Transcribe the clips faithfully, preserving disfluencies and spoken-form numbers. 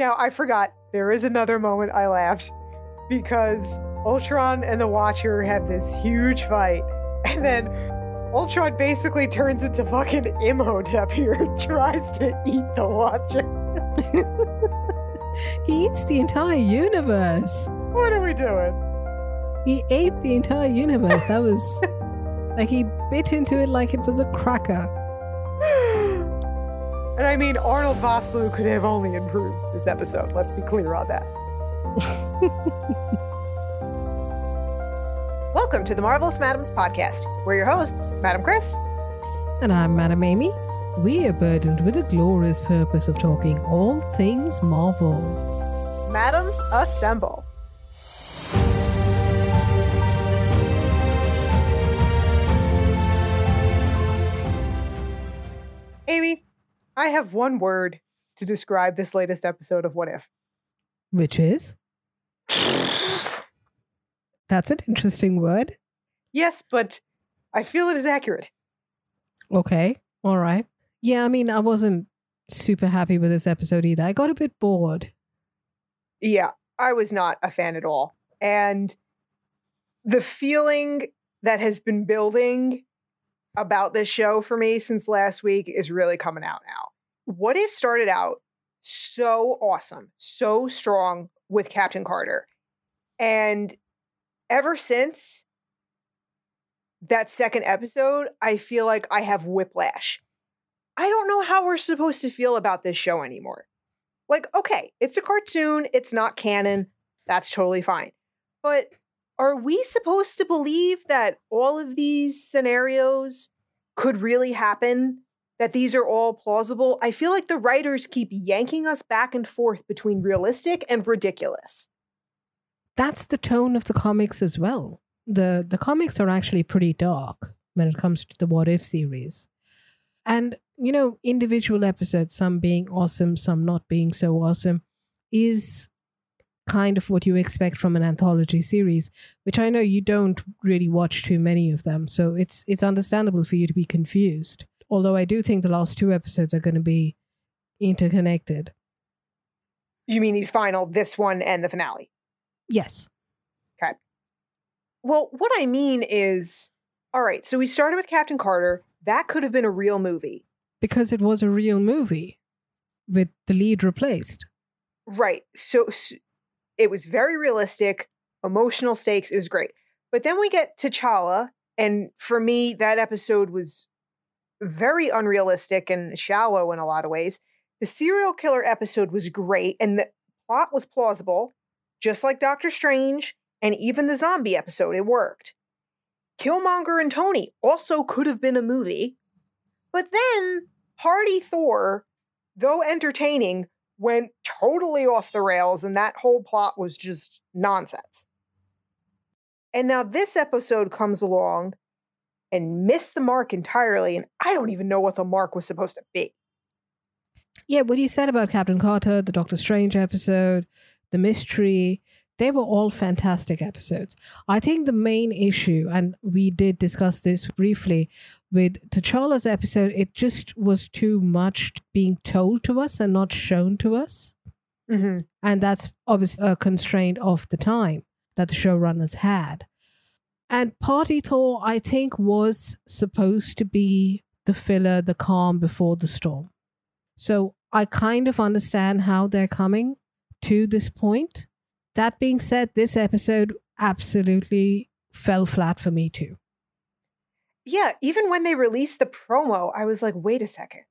Now, I forgot, there is another moment I laughed because Ultron and the Watcher have this huge fight, and then Ultron basically turns into fucking Imhotep here and tries to eat the Watcher. He eats the entire universe. What are we doing? He ate the entire universe. That was... like, he bit into it like it was a cracker. And I mean, Arnold Vosloo could have only improved this episode. Let's be clear on that. Welcome to the Marvelous Madames Podcast. We're your hosts, Madam Chris. And I'm Madam Amy. We are burdened with the glorious purpose of talking all things Marvel. Madams, assemble. Amy, I have one word to describe this latest episode of What If. Which is? That's an interesting word. Yes, but I feel it is accurate. Okay. All right. Yeah, I mean, I wasn't super happy with this episode either. I got a bit bored. Yeah, I was not a fan at all. And the feeling that has been building about this show for me since last week is really coming out now. What If started out so awesome, so strong with Captain Carter. And ever since that second episode, I feel like I have whiplash. I don't know how we're supposed to feel about this show anymore. Like, okay, it's a cartoon. It's not canon. That's totally fine. But are we supposed to believe that all of these scenarios could really happen? That these are all plausible? I feel like the writers keep yanking us back and forth between realistic and ridiculous. That's the tone of the comics as well. The the comics are actually pretty dark when it comes to the What If series. And, you know, individual episodes, some being awesome, some not being so awesome, is kind of what you expect from an anthology series, which I know you don't really watch too many of them. So it's it's understandable for you to be confused. Although I do think the last two episodes are going to be interconnected. You mean these final, this one and the finale? Yes. Okay. Well, what I mean is, all right, so we started with Captain Carter. That could have been a real movie. Because it was a real movie with the lead replaced. Right. So, so it was very realistic, emotional stakes. It was great. But then we get T'Challa. And for me, that episode was very unrealistic and shallow in a lot of ways. The serial killer episode was great, and the plot was plausible, just like Doctor Strange, and even the zombie episode, it worked. Killmonger and Tony also could have been a movie, but then Hardy Thor, though entertaining, went totally off the rails, and that whole plot was just nonsense. And now this episode comes along and missed the mark entirely, and I don't even know what the mark was supposed to be. Yeah, what you said about Captain Carter, the Doctor Strange episode, the mystery, they were all fantastic episodes. I think the main issue, and we did discuss this briefly, with T'Challa's episode, it just was too much being told to us and not shown to us. Mm-hmm. And that's obviously a constraint of the time that the showrunners had. And Party Thor, I think, was supposed to be the filler, the calm before the storm. So I kind of understand how they're coming to this point. That being said, this episode absolutely fell flat for me too. Yeah, even when they released the promo, I was like, wait a second.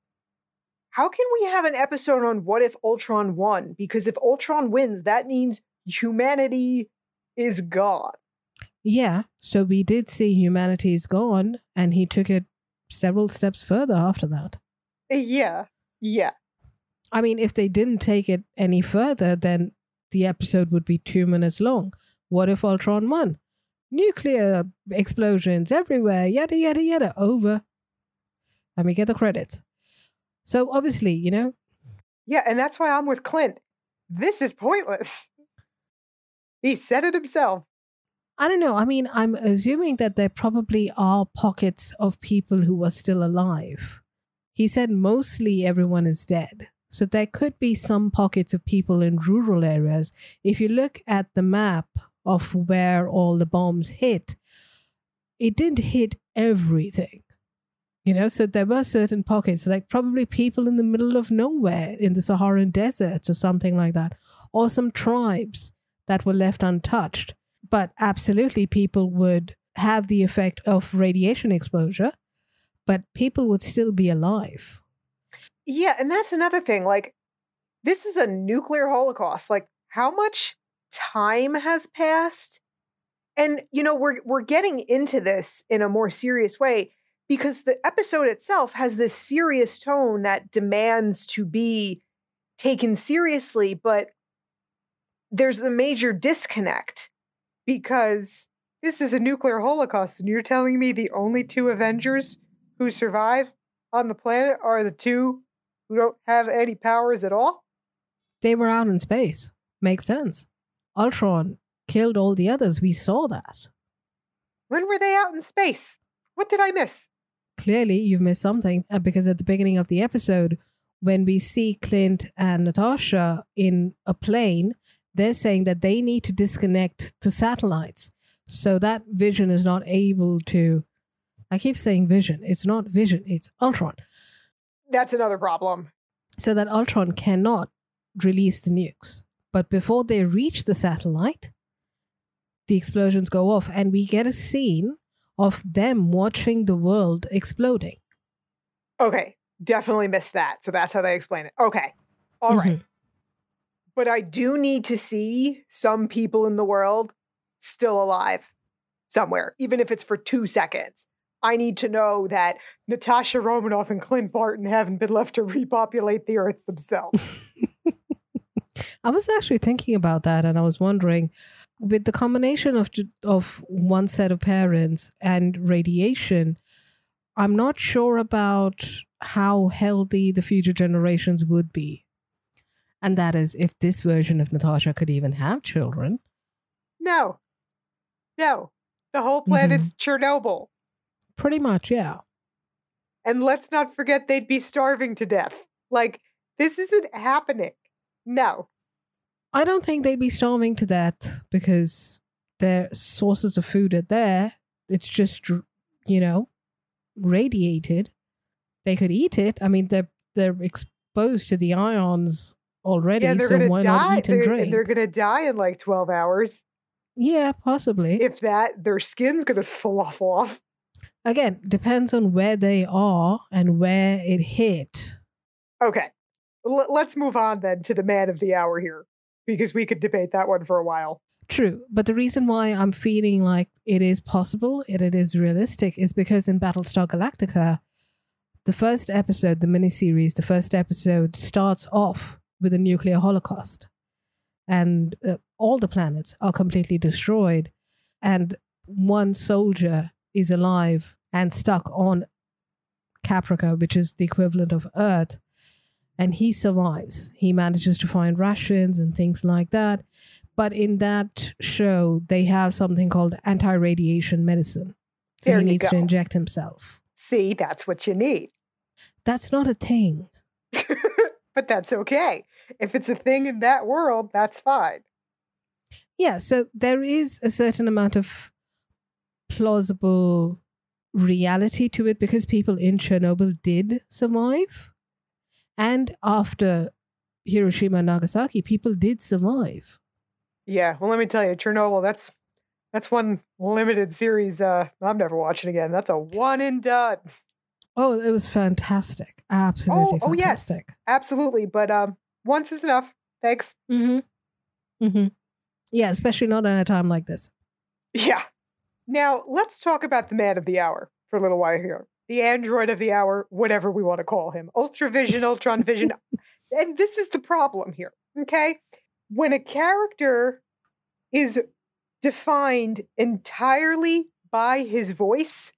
How can we have an episode on what if Ultron won? Because if Ultron wins, that means humanity is gone. Yeah, so we did see humanity is gone, and he took it several steps further after that. Yeah, yeah. I mean, if they didn't take it any further, then the episode would be two minutes long. What if Ultron won? Nuclear explosions everywhere, yada, yada, yada, over. And we get the credits. So obviously, you know. Yeah, and that's why I'm with Clint. This is pointless. He said it himself. I don't know. I mean, I'm assuming that there probably are pockets of people who are still alive. He said mostly everyone is dead. So there could be some pockets of people in rural areas. If you look at the map of where all the bombs hit, it didn't hit everything, you know, so there were certain pockets, like probably people in the middle of nowhere in the Saharan deserts or something like that, or some tribes that were left untouched. But absolutely people would have the effect of radiation exposure, but people would still be alive. Yeah, and that's another thing. Like, this is a nuclear holocaust. Like, how much time has passed? And, you know, we're we're getting into this in a more serious way because the episode itself has this serious tone that demands to be taken seriously, but there's a major disconnect because this is a nuclear holocaust and you're telling me the only two Avengers who survive on the planet are the two who don't have any powers at all? They were out in space. Makes sense. Ultron killed all the others. We saw that. When were they out in space? What did I miss? Clearly, you've missed something, because at the beginning of the episode, when we see Clint and Natasha in a plane, they're saying that they need to disconnect the satellites so that Vision is not able to... I keep saying Vision. It's not Vision. It's Ultron. That's another problem. So that Ultron cannot release the nukes. But before they reach the satellite, the explosions go off and we get a scene of them watching the world exploding. Okay, definitely missed that. So that's how they explain it. Okay, all mm-hmm. right. But I do need to see some people in the world still alive somewhere, even if it's for two seconds. I need to know that Natasha Romanoff and Clint Barton haven't been left to repopulate the earth themselves. I was actually thinking about that and I was wondering... With the combination of of one set of parents and radiation, I'm not sure about how healthy the future generations would be. And that is if this version of Natasha could even have children. No. No. The whole planet's mm-hmm. Chernobyl. Pretty much, yeah. And let's not forget they'd be starving to death. Like, this isn't happening. No. I don't think they'd be starving to death because their sources of food are there. It's just, you know, radiated. They could eat it. I mean, they're they're exposed to the ions already, yeah, so why die. Not eat and they're, drink? They're going to die in like twelve hours. Yeah, possibly. If that, their skin's going to slough off. Again, depends on where they are and where it hit. Okay. L- let's move on then to the man of the hour here. Because we could debate that one for a while. True. But the reason why I'm feeling like it is possible and it is realistic is because in Battlestar Galactica, the first episode, the miniseries, the first episode starts off with a nuclear holocaust. And uh, all the planets are completely destroyed. And one soldier is alive and stuck on Caprica, which is the equivalent of Earth. And he survives. He manages to find rations and things like that. But in that show, they have something called anti-radiation medicine. So there he needs go. to inject himself. See, that's what you need. That's not a thing. But that's okay. If it's a thing in that world, that's fine. Yeah, so there is a certain amount of plausible reality to it because people in Chernobyl did survive. And after Hiroshima and Nagasaki, people did survive. Yeah, well, let me tell you, Chernobyl, that's that's one limited series uh, I'm never watching again. That's a one and done. Oh, it was fantastic. Absolutely oh, fantastic. Oh, yes, absolutely. But um, once is enough. Thanks. Mm-hmm. Mm-hmm. Yeah, especially not at a time like this. Yeah. Now, let's talk about the man of the hour for a little while here. The android of the hour, whatever we want to call him. Ultravision, Ultron Vision. And this is the problem here, okay? When a character is defined entirely by his voice,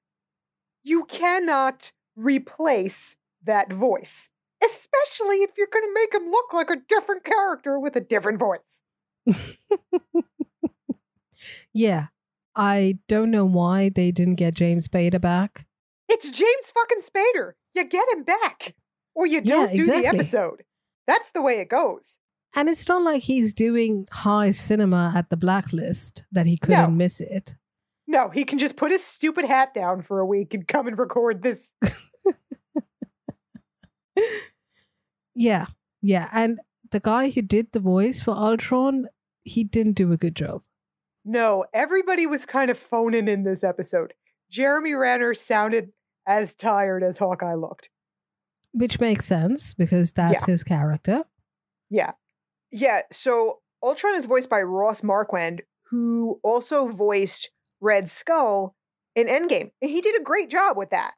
you cannot replace that voice, especially if you're going to make him look like a different character with a different voice. Yeah. I don't know why they didn't get James Spader back. It's James fucking Spader. You get him back. Or you don't yeah, exactly. do the episode. That's the way it goes. And it's not like he's doing high cinema at the Blacklist that he couldn't no. miss it. No, he can just put his stupid hat down for a week and come and record this. yeah, yeah. And the guy who did the voice for Ultron, he didn't do a good job. No, everybody was kind of phoning in this episode. Jeremy Renner sounded as tired as Hawkeye looked. Which makes sense, because that's yeah. his character. Yeah. Yeah, so Ultron is voiced by Ross Marquardt, who also voiced Red Skull in Endgame. And he did a great job with that.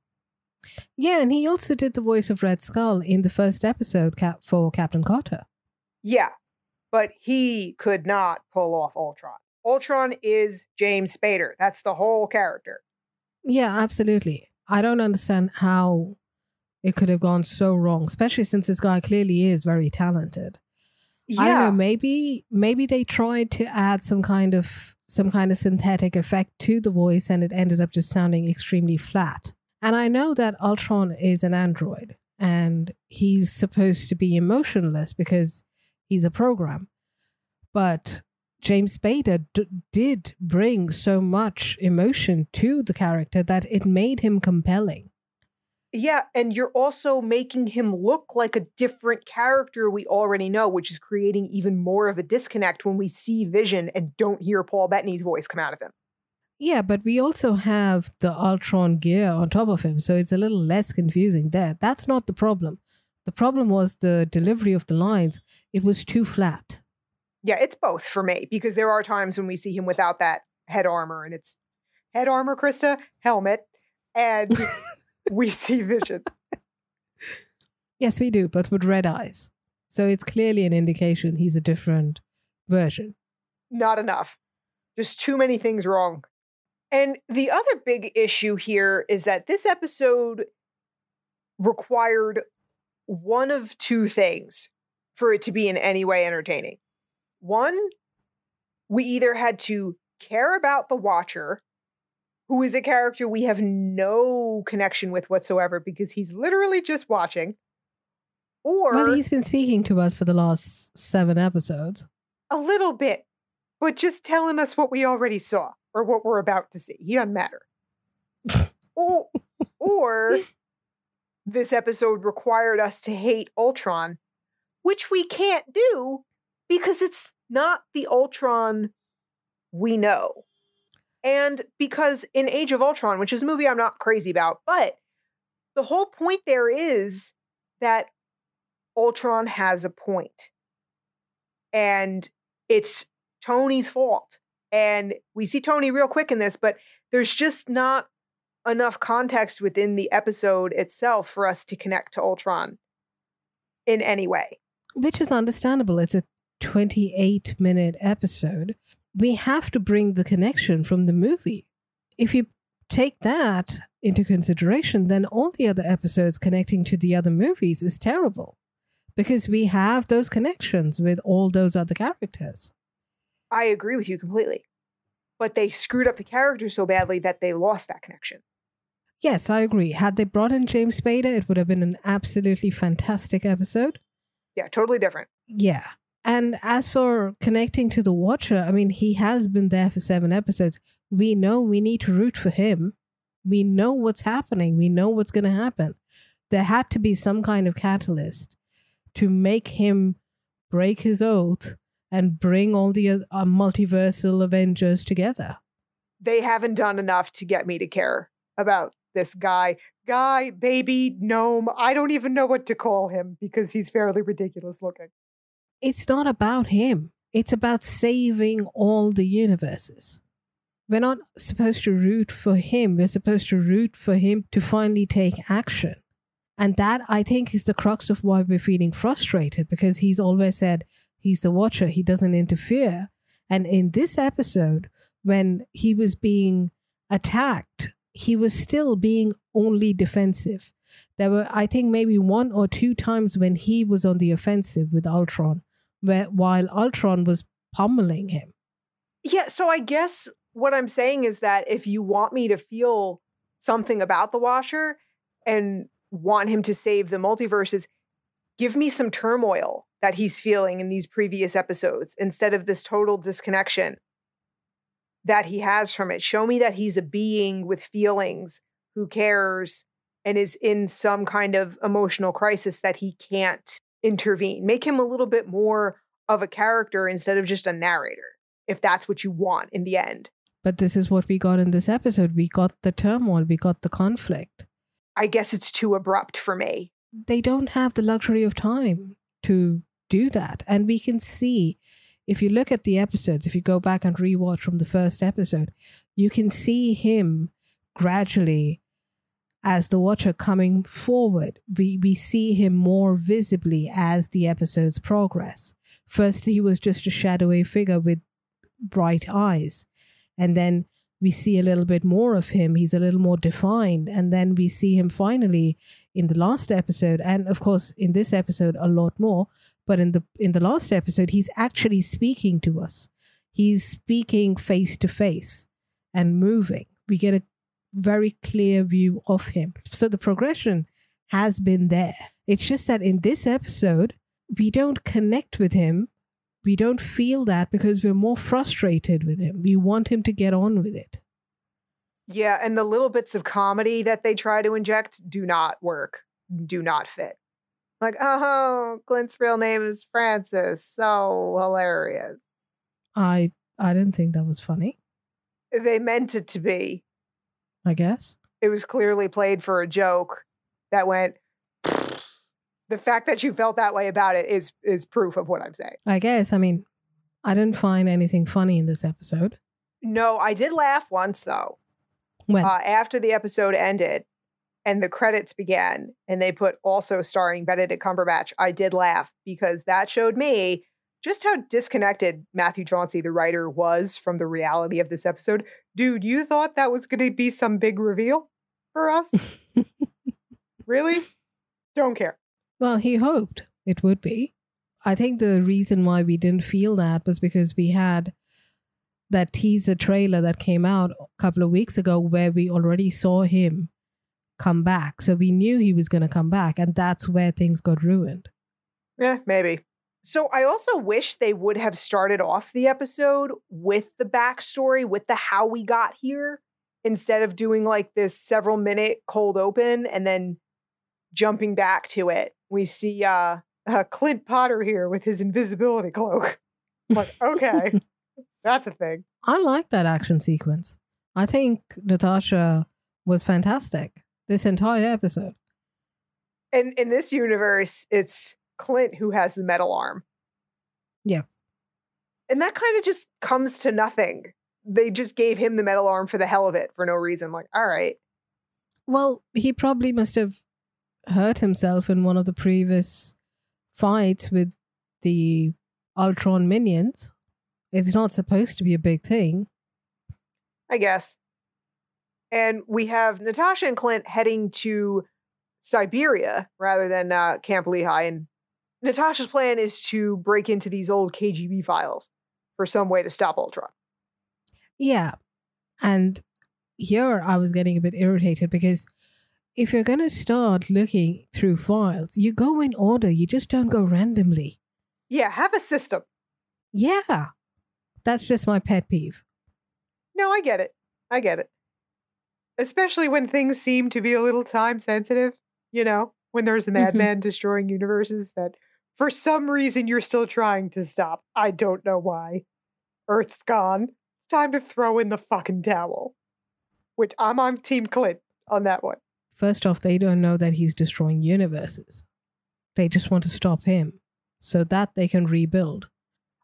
Yeah, and he also did the voice of Red Skull in the first episode cap- for Captain Carter. Yeah, but he could not pull off Ultron. Ultron is James Spader. That's the whole character. Yeah, absolutely. I don't understand how it could have gone so wrong, especially since this guy clearly is very talented. Yeah. I don't know, maybe maybe they tried to add some kind of some kind of synthetic effect to the voice and it ended up just sounding extremely flat. And I know that Ultron is an android and he's supposed to be emotionless because he's a program. But James Spader d- did bring so much emotion to the character that it made him compelling. Yeah, and you're also making him look like a different character we already know, which is creating even more of a disconnect when we see Vision and don't hear Paul Bettany's voice come out of him. Yeah, but we also have the Ultron gear on top of him, so it's a little less confusing there. That's not the problem. The problem was the delivery of the lines. It was too flat. Yeah, it's both for me, because there are times when we see him without that head armor, and it's head armor, Krista, helmet, and... We see Vision. Yes, we do, but with red eyes. So it's clearly an indication he's a different version. Not enough. Just too many things wrong. And the other big issue here is that this episode required one of two things for it to be in any way entertaining. One, we either had to care about the Watcher, who is a character we have no connection with whatsoever because he's literally just watching. Or well, he's been speaking to us for the last seven episodes. A little bit, but just telling us what we already saw or what we're about to see. He doesn't matter. or, or this episode required us to hate Ultron, which we can't do because it's not the Ultron we know. And because in Age of Ultron, which is a movie I'm not crazy about, but the whole point there is that Ultron has a point. And it's Tony's fault. And we see Tony real quick in this, but there's just not enough context within the episode itself for us to connect to Ultron in any way. Which is understandable. It's a twenty-eight minute episode. We have to bring the connection from the movie. If you take that into consideration, then all the other episodes connecting to the other movies is terrible because we have those connections with all those other characters. I agree with you completely. But they screwed up the characters so badly that they lost that connection. Yes, I agree. Had they brought in James Spader, it would have been an absolutely fantastic episode. Yeah, totally different. Yeah. And as for connecting to the Watcher, I mean, he has been there for seven episodes. We know we need to root for him. We know what's happening. We know what's going to happen. There had to be some kind of catalyst to make him break his oath and bring all the uh, multiversal Avengers together. They haven't done enough to get me to care about this guy. Guy, baby, gnome. I don't even know what to call him because he's fairly ridiculous looking. It's not about him. It's about saving all the universes. We're not supposed to root for him. We're supposed to root for him to finally take action. And that, I think, is the crux of why we're feeling frustrated, because he's always said he's the Watcher. He doesn't interfere. And in this episode, when he was being attacked, he was still being only defensive. There were, I think, maybe one or two times when he was on the offensive with Ultron, Where, while Ultron was pummeling him. Yeah, so I guess what I'm saying is that if you want me to feel something about the Watcher and want him to save the multiverses, give me some turmoil that he's feeling in these previous episodes instead of this total disconnection that he has from it. Show me that he's a being with feelings who cares and is in some kind of emotional crisis that he can't intervene. Make him a little bit more of a character instead of just a narrator, if that's what you want in the end. But this is what we got in this episode. We got the turmoil. We got the conflict. I guess it's too abrupt for me. They don't have the luxury of time to do that. And we can see, if you look at the episodes, if you go back and rewatch from the first episode, you can see him gradually, as the Watcher, coming forward. We, we see him more visibly as the episodes progress. First, he was just a shadowy figure with bright eyes. And then we see a little bit more of him. He's a little more defined. And then we see him finally in the last episode. And of course, in this episode, a lot more. But in the in the last episode, he's actually speaking to us. He's speaking face to face and moving. We get a very clear view of him. So the progression has been there. It's just that in this episode, we don't connect with him. We don't feel that because we're more frustrated with him. We want him to get on with it. Yeah, and the little bits of comedy that they try to inject do not work, do not fit. Like, oh, Clint's real name is Francis. So hilarious. I I didn't think that was funny. They meant it to be, I guess. It was clearly played for a joke that went... The fact that you felt that way about it is is proof of what I'm saying. I guess. I mean, I didn't find anything funny in this episode. No, I did laugh once, though. When? Uh, after the episode ended and the credits began and they put also starring Benedict Cumberbatch, I did laugh because that showed me just how disconnected Matthew Chauncey, the writer, was from the reality of this episode. Dude, you thought that was going to be some big reveal for us? Really? Don't care. Well, he hoped it would be. I think the reason why we didn't feel that was because we had that teaser trailer that came out a couple of weeks ago where we already saw him come back. So we knew he was going to come back, and that's where things got ruined. Yeah, maybe. So I also wish they would have started off the episode with the backstory, with the how we got here, instead of doing like this several minute cold open and then jumping back to it. We see uh, uh, Clint Potter here with his invisibility cloak. I'm like, okay, that's a thing. I like that action sequence. I think Natasha was fantastic this entire episode. And in this universe, it's Clint who has the metal arm. Yeah. And that kind of just comes to nothing. They just gave him the metal arm for the hell of it for no reason. Like, all right. Well, he probably must have hurt himself in one of the previous fights with the Ultron minions. It's not supposed to be a big thing, I guess. And we have Natasha and Clint heading to Siberia rather than uh, Camp Lehigh. And Natasha's plan is to break into these old K G B files for some way to stop Ultron. Yeah. And here I was getting a bit irritated because if you're going to start looking through files, you go in order. You just don't go randomly. Yeah, have a system. Yeah. That's just my pet peeve. No, I get it. I get it. Especially when things seem to be a little time sensitive, you know, when there's a madman mm-hmm. destroying universes that for some reason you're still trying to stop. I don't know why. Earth's gone. It's time to throw in the fucking towel. Which I'm on Team Clint on that one. First off, they don't know that he's destroying universes. They just want to stop him so that they can rebuild.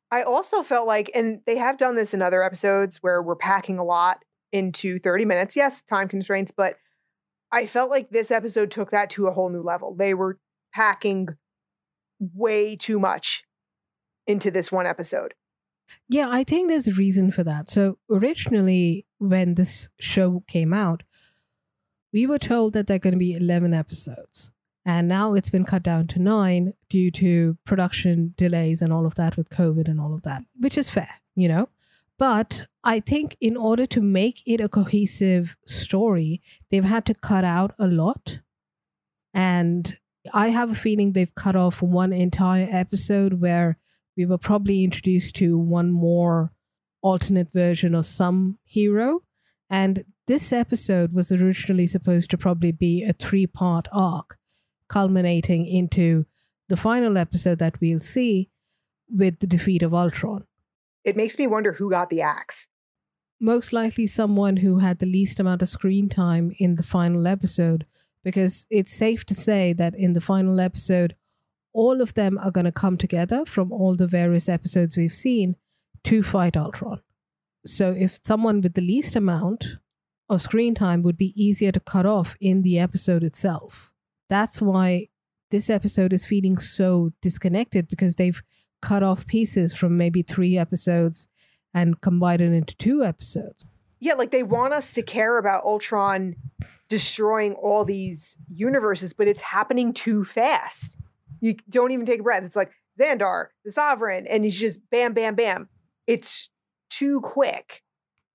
I also felt like, and they have done this in other episodes where we're packing a lot into thirty minutes. Yes, time constraints, but I felt like this episode took that to a whole new level. They were packing way too much into this one episode. Yeah, I think there's a reason for that. So originally, when this show came out, we were told that there are going to be eleven episodes, and now it's been cut down to nine due to production delays and all of that with COVID and all of that, which is fair, you know. But I think in order to make it a cohesive story, they've had to cut out a lot. And I have a feeling they've cut off one entire episode where we were probably introduced to one more alternate version of some hero. And this episode was originally supposed to probably be a three-part arc, culminating into the final episode that we'll see with the defeat of Ultron. It makes me wonder who got the axe. Most likely someone who had the least amount of screen time in the final episode, because it's safe to say that in the final episode, all of them are going to come together from all the various episodes we've seen to fight Ultron. So if someone with the least amount of screen time would be easier to cut off in the episode itself. That's why this episode is feeling so disconnected, because they've cut off pieces from maybe three episodes and combine it into two episodes. Yeah, like they want us to care about Ultron destroying all these universes, but it's happening too fast. You don't even take a breath. It's like Xandar, the Sovereign, and it's just bam, bam, bam. It's too quick.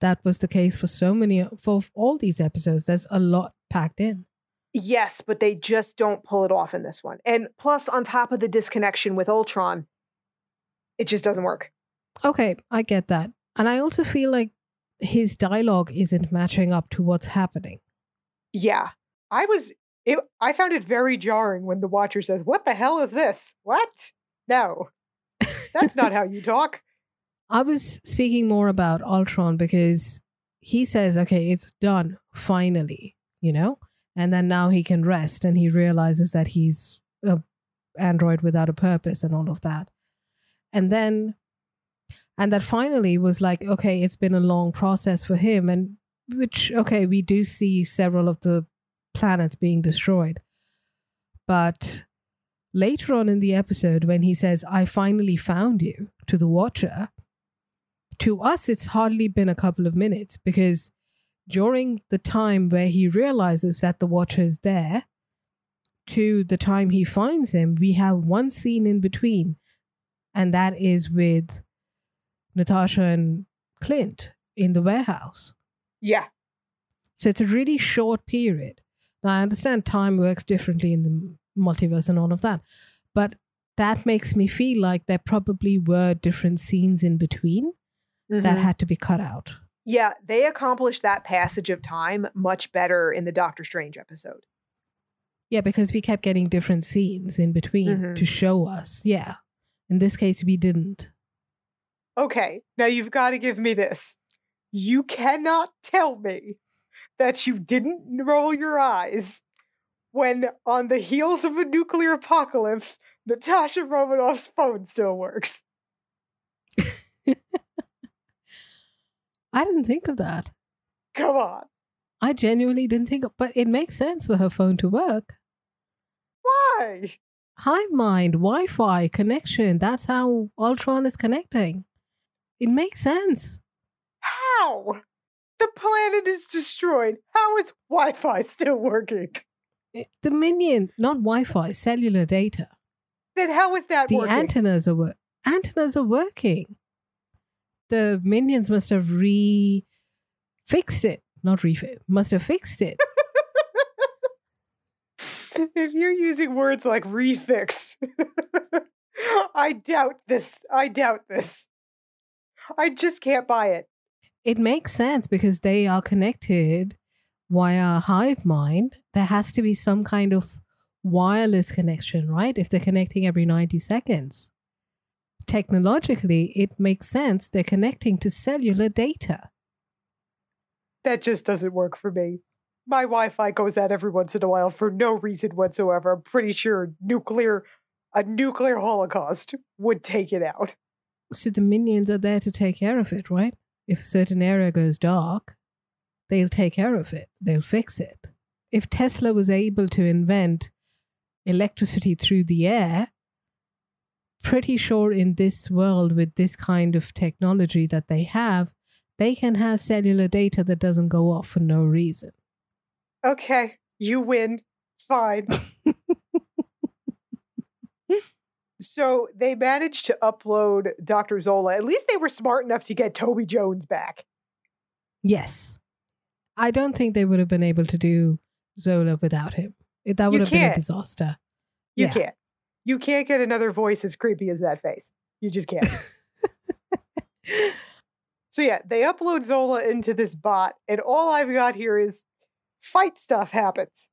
That was the case for so many, for all these episodes. There's a lot packed in. Yes, but they just don't pull it off in this one. And plus, on top of the disconnection with Ultron, it just doesn't work. Okay, I get that. And I also feel like his dialogue isn't matching up to what's happening. Yeah. I was, it, I found it very jarring when the Watcher says, "What the hell is this? What? No, that's not how you talk." I was speaking more about Ultron because he says, okay, it's done, finally, you know? And then now he can rest, and he realizes that he's an android without a purpose and all of that. And then... And that finally was like, okay, it's been a long process for him. And which, okay, we do see several of the planets being destroyed. But later on in the episode, when he says, "I finally found you," to the Watcher, to us, it's hardly been a couple of minutes, because during the time where he realizes that the Watcher is there to the time he finds him, we have one scene in between. And that is with Natasha and Clint in the warehouse. Yeah. So it's a really short period. Now, I understand time works differently in the multiverse and all of that, but that makes me feel like there probably were different scenes in between mm-hmm. that had to be cut out. Yeah, they accomplished that passage of time much better in the Doctor Strange episode. Yeah, because we kept getting different scenes in between mm-hmm. to show us. Yeah. In this case, we didn't. Okay, now you've got to give me this. You cannot tell me that you didn't roll your eyes when, on the heels of a nuclear apocalypse, Natasha Romanoff's phone still works. I didn't think of that. Come on. I genuinely didn't think of it, but it makes sense for her phone to work. Why? Hive mind, Wi-Fi connection. That's how Ultron is connecting. It makes sense. How? The planet is destroyed. How is Wi-Fi still working? The minion, not Wi-Fi, cellular data. Then how is that the working? The antennas are, wor- antennas are working. The minions must have re-fixed it. Not refit. Must have fixed it. If you're using words like refix, I doubt this. I doubt this. I just can't buy it. It makes sense because they are connected via hive mind. There has to be some kind of wireless connection, right? If they're connecting every ninety seconds. Technologically, it makes sense. They're connecting to cellular data. That just doesn't work for me. My Wi-Fi goes out every once in a while for no reason whatsoever. I'm pretty sure nuclear, a nuclear holocaust would take it out. So the minions are there to take care of it, right? If a certain area goes dark, they'll take care of it. They'll fix it. If Tesla was able to invent electricity through the air, pretty sure in this world with this kind of technology that they have, they can have cellular data that doesn't go off for no reason. Okay, you win. Fine. So they managed to upload Doctor Zola. At least they were smart enough to get Toby Jones back. Yes. I don't think they would have been able to do Zola without him. That would you have can't. been a disaster. You yeah. can't. You can't get another voice as creepy as that face. You just can't. So yeah, they upload Zola into this bot, and all I've got here is fight stuff happens.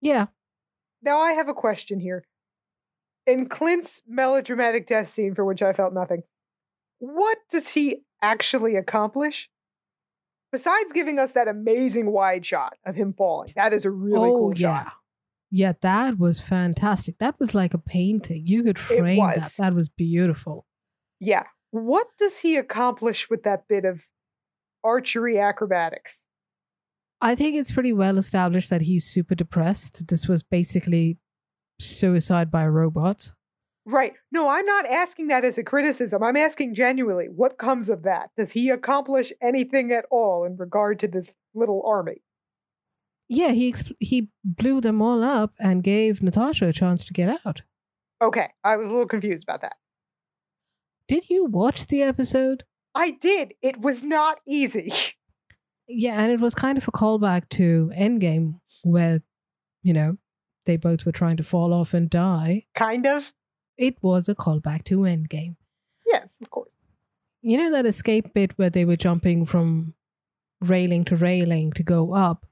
Yeah. Now I have a question here. In Clint's melodramatic death scene, for which I felt nothing, what does he actually accomplish? Besides giving us that amazing wide shot of him falling. That is a really oh, cool yeah. shot. Yeah, that was fantastic. That was like a painting. You could frame that. That was beautiful. Yeah. What does he accomplish with that bit of archery acrobatics? I think it's pretty well established that he's super depressed. This was basically suicide by robots. Right. No, I'm not asking that as a criticism. I'm asking genuinely, what comes of that? Does he accomplish anything at all in regard to this little army? Yeah, he exp- he blew them all up and gave Natasha a chance to get out. Okay, I was a little confused about that. Did you watch the episode? I did. It was not easy. Yeah, and it was kind of a callback to Endgame where, you know, they both were trying to fall off and die. Kind of. It was a callback to Endgame. Yes, of course. You know that escape bit where they were jumping from railing to railing to go up?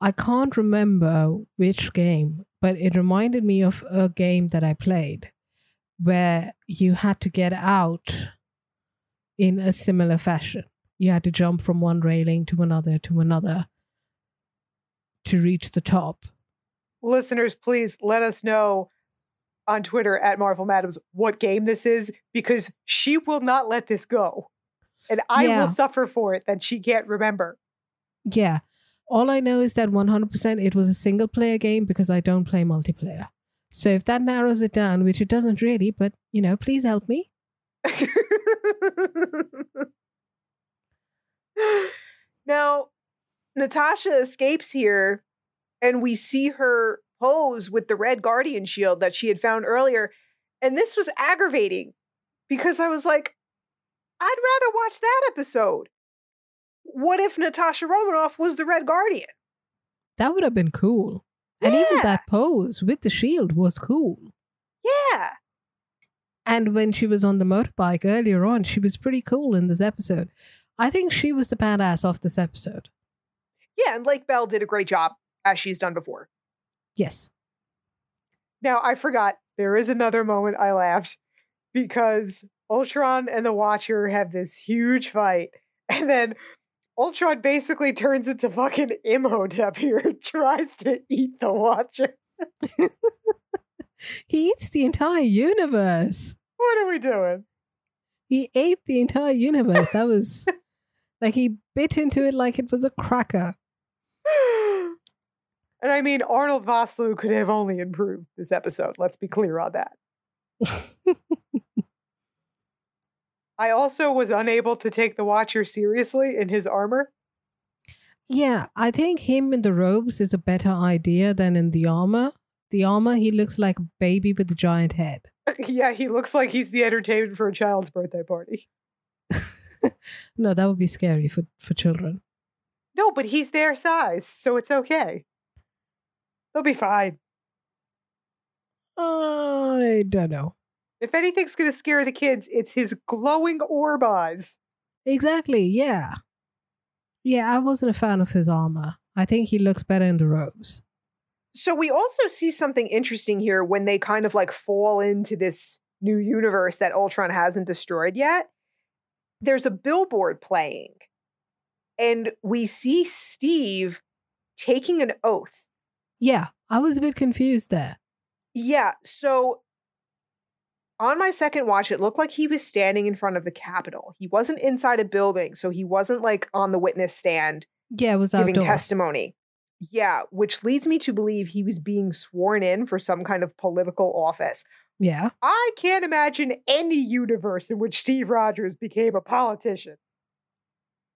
I can't remember which game, but it reminded me of a game that I played, where you had to get out in a similar fashion. You had to jump from one railing to another to another to reach the top. Listeners, please let us know on Twitter at Marvel Madams what game this is, because she will not let this go. And I yeah. will suffer for it that she can't remember. Yeah. All I know is that one hundred percent it was a single player game, because I don't play multiplayer. So if that narrows it down, which it doesn't really, but, you know, please help me. Now, Natasha escapes here, and we see her pose with the Red Guardian shield that she had found earlier. And this was aggravating, because I was like, I'd rather watch that episode. What if Natasha Romanoff was the Red Guardian? That would have been cool. And yeah. even that pose with the shield was cool. Yeah. And when she was on the motorbike earlier on, she was pretty cool in this episode. I think she was the badass of this episode. Yeah, and Lake Bell did a great job, as she's done before. Yes. Now, I forgot, there is another moment I laughed, because Ultron and the Watcher have this huge fight, and then Ultron basically turns into fucking Imhotep here and tries to eat the Watcher. He eats the entire universe. What are we doing? He ate the entire universe. That was like he bit into it like it was a cracker. And I mean, Arnold Vosloo could have only improved this episode. Let's be clear on that. I also was unable to take the Watcher seriously in his armor. Yeah, I think him in the robes is a better idea than in the armor. The armor, he looks like a baby with a giant head. Yeah, he looks like he's the entertainment for a child's birthday party. No, that would be scary for, for children. No, but he's their size, so it's okay. They'll be fine. I don't know. If anything's going to scare the kids, it's his glowing orb eyes. Exactly, yeah. Yeah, I wasn't a fan of his armor. I think he looks better in the robes. So we also see something interesting here when they kind of like fall into this new universe that Ultron hasn't destroyed yet. There's a billboard playing, and we see Steve taking an oath. Yeah, I was a bit confused there. Yeah, so on my second watch, it looked like he was standing in front of the Capitol. He wasn't inside a building, so he wasn't like on the witness stand. Yeah, it was giving outdoors. Testimony. Yeah, which leads me to believe he was being sworn in for some kind of political office. Yeah. I can't imagine any universe in which Steve Rogers became a politician.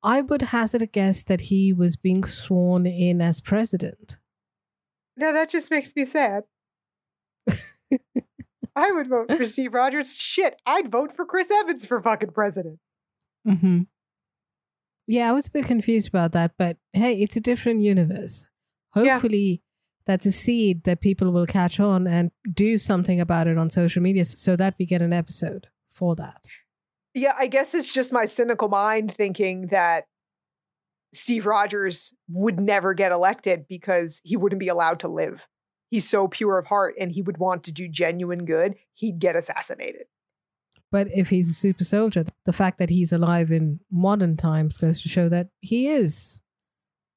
I would hazard a guess that he was being sworn in as president. Now that just makes me sad. I would vote for Steve Rogers. Shit, I'd vote for Chris Evans for fucking president. Mm-hmm. Yeah, I was a bit confused about that, but hey, it's a different universe. Hopefully yeah. that's a seed that people will catch on and do something about it on social media so that we get an episode for that. Yeah, I guess it's just my cynical mind thinking that Steve Rogers would never get elected because he wouldn't be allowed to live. He's so pure of heart and he would want to do genuine good. He'd get assassinated. But if he's a super soldier, the fact that he's alive in modern times goes to show that he is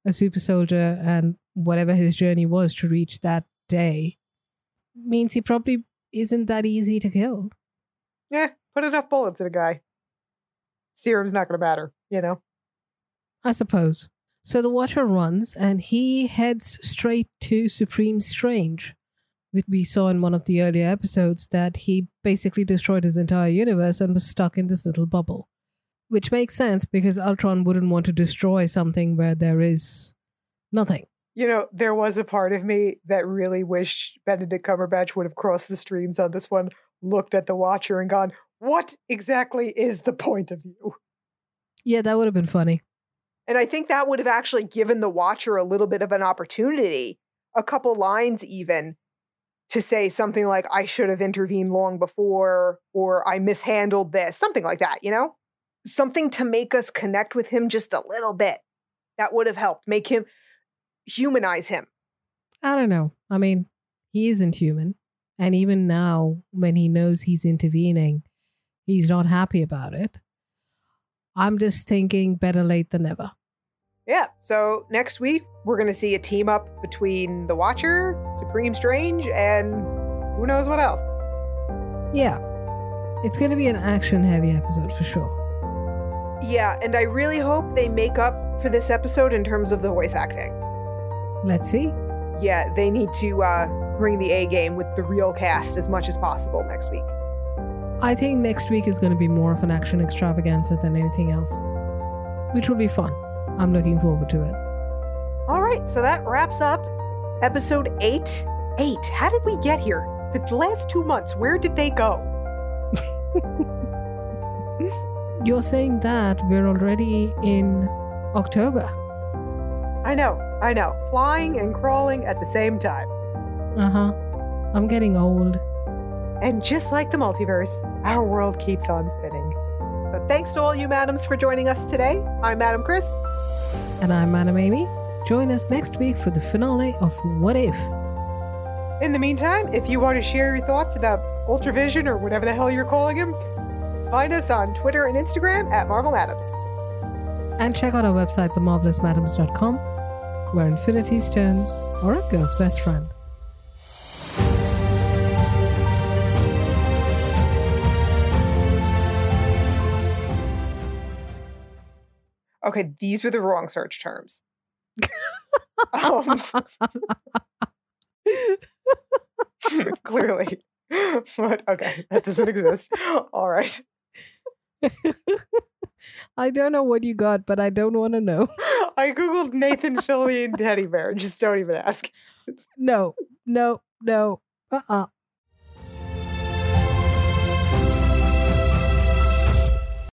a super soldier, and whatever his journey was to reach that day means he probably isn't that easy to kill. Yeah, put enough bullets in a guy. Serum's not going to matter, you know? I suppose. So the Watcher runs and he heads straight to Supreme Strange, which we saw in one of the earlier episodes that he basically destroyed his entire universe and was stuck in this little bubble, which makes sense because Ultron wouldn't want to destroy something where there is nothing. You know, there was a part of me that really wished Benedict Cumberbatch would have crossed the streams on this one, looked at the Watcher and gone, what exactly is the point of view? Yeah, that would have been funny. And I think that would have actually given the Watcher a little bit of an opportunity, a couple lines even, to say something like, I should have intervened long before, or I mishandled this, something like that, you know? Something to make us connect with him just a little bit. That would have helped make him humanize him. I don't know. I mean, he isn't human. And even now, when he knows he's intervening, he's not happy about it. I'm just thinking better late than never. Yeah, so next week, we're going to see a team up between the Watcher, Supreme Strange, and who knows what else. Yeah, it's going to be an action-heavy episode for sure. Yeah, and I really hope they make up for this episode in terms of the voice acting. Let's see. Yeah, they need to uh, bring the A game with the real cast as much as possible next week. I think next week is going to be more of an action extravaganza than anything else, which will be fun. I'm looking forward to it. All right, so that wraps up episode eight. Eight. How did we get here? The last two months, where did they go? You're saying that we're already in October. I know, I know. Flying and crawling at the same time. Uh-huh. I'm getting old. And just like the multiverse, our world keeps on spinning. So thanks to all you madams for joining us today. I'm Madam Chris. And I'm Madam Amy. Join us next week for the finale of What If? In the meantime, if you want to share your thoughts about Ultravision or whatever the hell you're calling him, find us on Twitter and Instagram at Marvel Madams. And check out our website, the marvelous madams dot com, where infinity stones are a girl's best friend. Okay, these were the wrong search terms. um, clearly. But okay, that doesn't exist. All right. I don't know what you got, but I don't want to know. I googled Nathan Fillion and teddy bear. Just don't even ask. No, no, no. Uh-uh.